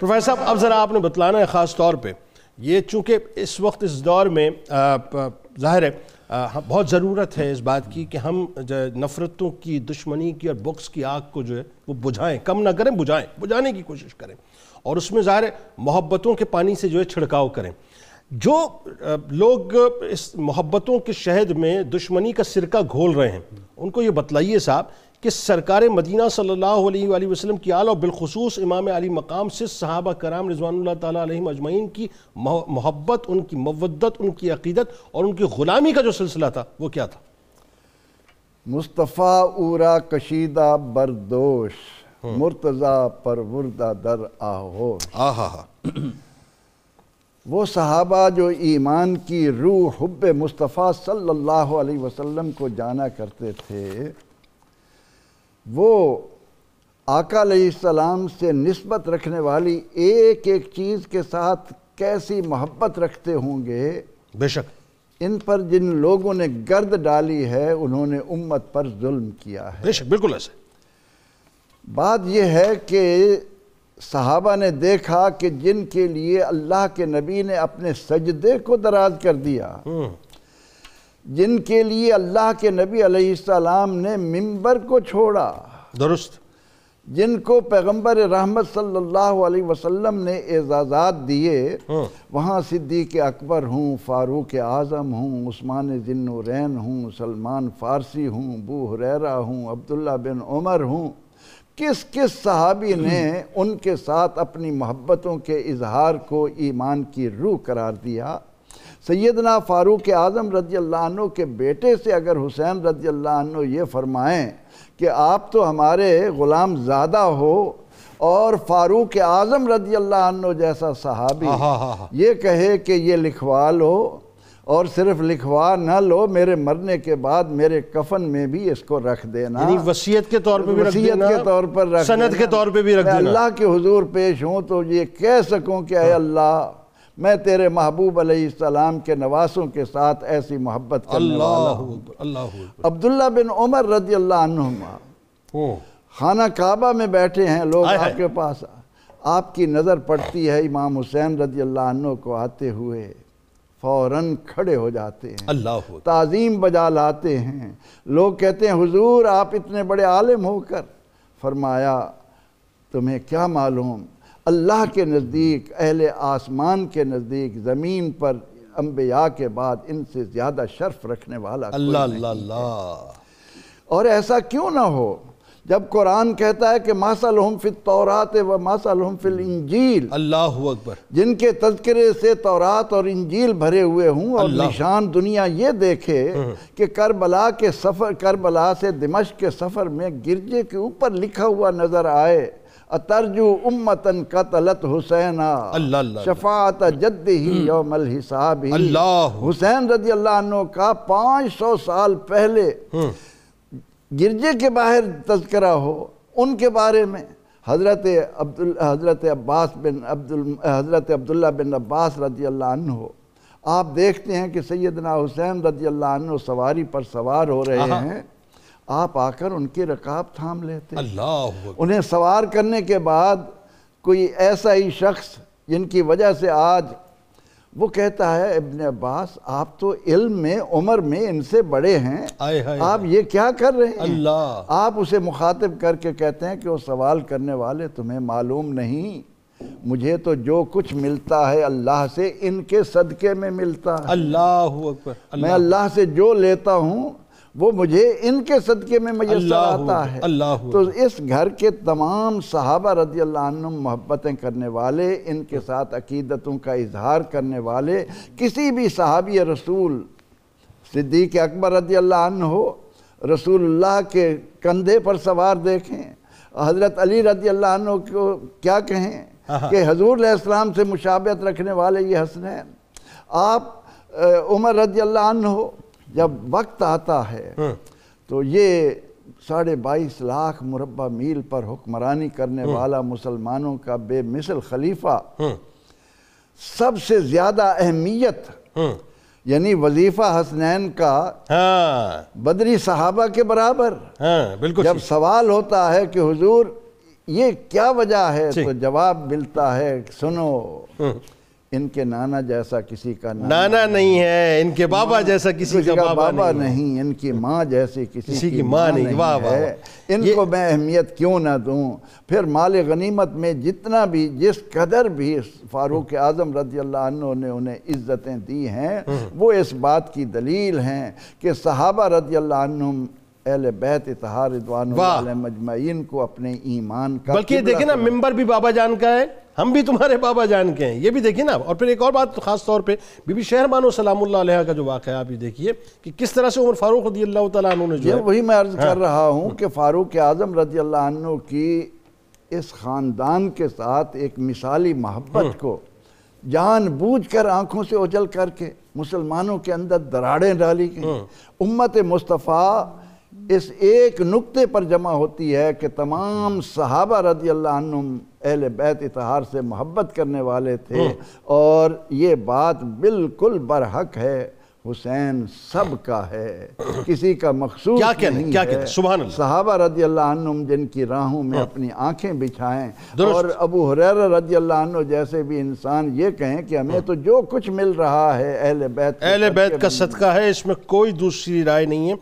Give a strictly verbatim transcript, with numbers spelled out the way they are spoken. Professor صاحب اب ذرا آپ نے بتلانا ہے خاص طور پہ یہ چونکہ اس وقت اس دور میں ظاہر ہے بہت ضرورت ہے اس بات کی کہ ہم نفرتوں کی دشمنی کی اور بغض کی آگ کو جو ہے وہ بجھائیں، کم نہ کریں بجھائیں، بجھانے کی کوشش کریں اور اس میں ظاہر ہے محبتوں کے پانی سے جو ہے چھڑکاؤ کریں۔ جو لوگ اس محبتوں کے شہد میں دشمنی کا سرکہ گھول رہے ہیں ان کو یہ بتلائیے صاحب کہ سرکار مدینہ صلی اللہ علیہ وآلہ وسلم کی آل اور بالخصوص امام علی مقام سے صحابہ کرام رضوان اللہ تعالیٰ علیہم اجمعین کی محبت، ان کی مودت، ان کی عقیدت اور ان کی غلامی کا جو سلسلہ تھا وہ کیا تھا؟ مصطفیٰ اورا کشیدہ بردوش مرتضیٰ پروردہ در آہوش۔ آہا وہ صحابہ جو ایمان کی روح حب مصطفیٰ صلی اللہ علیہ وسلم کو جانا کرتے تھے وہ آقا علیہ السلام سے نسبت رکھنے والی ایک ایک چیز کے ساتھ کیسی محبت رکھتے ہوں گے۔ بے شک ان پر جن لوگوں نے گرد ڈالی ہے انہوں نے امت پر ظلم کیا ہے۔ بے شک بالکل ایسے۔ بات یہ ہے کہ صحابہ نے دیکھا کہ جن کے لیے اللہ کے نبی نے اپنے سجدے کو دراز کر دیا، جن کے لیے اللہ کے نبی علیہ السلام نے منبر کو چھوڑا، درست جن کو پیغمبر رحمت صلی اللہ علیہ وسلم نے اعزازات دیے، وہاں صدیق اکبر ہوں، فاروق اعظم ہوں، عثمان ذی النورین ہوں، سلمان فارسی ہوں، ابو ہریرہ ہوں، عبداللہ بن عمر ہوں، کس کس صحابی نے ان کے ساتھ اپنی محبتوں کے اظہار کو ایمان کی روح قرار دیا۔ سیدنا فاروق اعظم رضی اللہ عنہ کے بیٹے سے اگر حسین رضی اللہ عنہ یہ فرمائیں کہ آپ تو ہمارے غلام زادہ ہو اور فاروق اعظم رضی اللہ عنہ جیسا صحابی یہ کہے کہ یہ لکھوا لو اور صرف لکھوا نہ لو، میرے مرنے کے بعد میرے کفن میں بھی اس کو رکھ دینا، یعنی وصیت کے طور پہ بھی رکھ دینا، وصیت کے طور پر رکھ دینا، سند کے طور پہ بھی رکھ دینا، اللہ کے حضور پیش ہوں تو یہ کہہ سکوں کہ اے اللہ میں تیرے محبوب علیہ السلام کے نواسوں کے ساتھ ایسی محبت کرنے والا ہوں۔ اللہ عبداللہ بن عمر رضی اللہ عنہما خانہ کعبہ میں بیٹھے ہیں، لوگ آپ کے پاس، آپ کی نظر پڑتی ہے امام حسین رضی اللہ عنہ کو آتے ہوئے، فوراً کھڑے ہو جاتے ہیں، تعظیم بجا لاتے ہیں، لوگ کہتے ہیں حضور آپ اتنے بڑے عالم ہو کر، فرمایا تمہیں کیا معلوم اللہ کے نزدیک، اہل آسمان کے نزدیک، زمین پر انبیاء کے بعد ان سے زیادہ شرف رکھنے والا اللہ اللہ اللہ۔ اور ایسا کیوں نہ ہو جب قرآن کہتا ہے کہ مَثَلُهُمْ فِي التَّوْرَاةِ وَمَثَلُهُمْ فِي الْإِنْجِيلِ، اللہ اکبر، جن کے تذکرے سے تورات اور انجیل بھرے ہوئے ہوں اور نشان دنیا یہ دیکھے کہ کربلا کے سفر، کربلا سے دمشق کے سفر میں گرجے کے اوپر لکھا ہوا نظر آئے اترجو امتن قتلت حسینہ شفاعت جدہی یوم الحساب، حسین رضی اللہ عنہ کا پانچ سو سال پہلے گرجے کے باہر تذکرہ ہو ان کے بارے میں۔ حضرت حضرت عباس بن حضرت عبداللہ بن عباس رضی اللہ عنہ، آپ دیکھتے ہیں کہ سیدنا حسین رضی اللہ عنہ سواری پر سوار ہو رہے ہیں، آپ آ کر ان کی رکاب تھام لیتے ہیں۔ انہیں سوار کرنے کے بعد کوئی ایسا ہی شخص جن کی وجہ سے آج وہ کہتا ہے ابن عباس آپ تو علم میں، عمر میں ان سے بڑے ہیں، آپ یہ کیا کر رہے ہیں؟ آپ اسے مخاطب کر کے کہتے ہیں کہ وہ سوال کرنے والے تمہیں معلوم نہیں، مجھے تو جو کچھ ملتا ہے اللہ سے ان کے صدقے میں ملتا ہے، میں اللہ سے جو لیتا ہوں وہ مجھے ان کے صدقے میں میسر آتا ہے۔ تو اس گھر کے تمام صحابہ رضی اللہ عنہ محبتیں کرنے والے، ان کے ساتھ عقیدتوں کا اظہار کرنے والے، کسی بھی صحابی رسول، صدیق اکبر رضی اللہ عنہ ہو، رسول اللہ کے کندھے پر سوار دیکھیں، حضرت علی رضی اللہ عنہ کو کیا کہیں کہ حضور علیہ السلام سے مشابہت رکھنے والے یہ حسنین، آپ عمر رضی اللہ عنہ ہو، جب وقت آتا ہے تو یہ ساڑھے بائیس لاکھ مربع میل پر حکمرانی کرنے والا مسلمانوں کا بے مثل خلیفہ، سب سے زیادہ اہمیت یعنی وظیفہ حسنین کا بدری صحابہ کے برابر۔ جب سوال ہوتا ہے کہ حضور یہ کیا وجہ ہے؟ تو جواب ملتا ہے سنو، ان کے نانا جیسا کسی کا نانا نہیں ہے، ان کے بابا جیسا کسی کا بابا نہیں، ان کی ماں جیسی کسی کی ماں نہیں ہے، ان کو میں اہمیت کیوں نہ دوں؟ پھر مال غنیمت میں جتنا بھی جس قدر بھی فاروق اعظم رضی اللہ عنہ نے انہیں عزتیں دی ہیں وہ اس بات کی دلیل ہیں کہ صحابہ رضی اللہ عنہم اہل بیت اطہار رضوان اللہ علیہ مجمعین کو اپنے ایمان کا، بلکہ دیکھیں نا ممبر بھی بابا جان کا ہے، ہم بھی تمہارے بابا جان کے ہیں، یہ بھی دیکھیں نا. اور پھر ایک اور بات خاص طور پہ بی بی شہربانو سلام اللہ علیہ کا جو واقعہ بھی دیکھیے کہ کس طرح سے عمر فاروق رضی اللہ تعالیٰ عنہ نے جو ہے، وہی میں عرض کر رہا ہوں کہ فاروق اعظم رضی اللہ عنہ کی اس خاندان کے ساتھ ایک مثالی محبت کو جان بوجھ کر آنکھوں سے اوجھل کر کے مسلمانوں کے اندر دراڑیں ڈالی گئیں. امت مصطفیٰ اس ایک نقطے پر جمع ہوتی ہے کہ تمام صحابہ رضی اللہ عنہم اہل بیت اطہار سے محبت کرنے والے تھے، اور یہ بات بالکل برحق ہے، حسین سب کا ہے، کسی کا مخصوص نہیں ہے. صحابہ رضی اللہ عنہم جن کی راہوں میں اپنی آنکھیں بچھائیں، اور ابو ہریرہ رضی اللہ عنہ جیسے بھی انسان یہ کہیں کہ ہمیں تو جو کچھ مل رہا ہے اہل بیت اہل بیت کا صدقہ ہے، اس میں کوئی دوسری رائے نہیں ہے.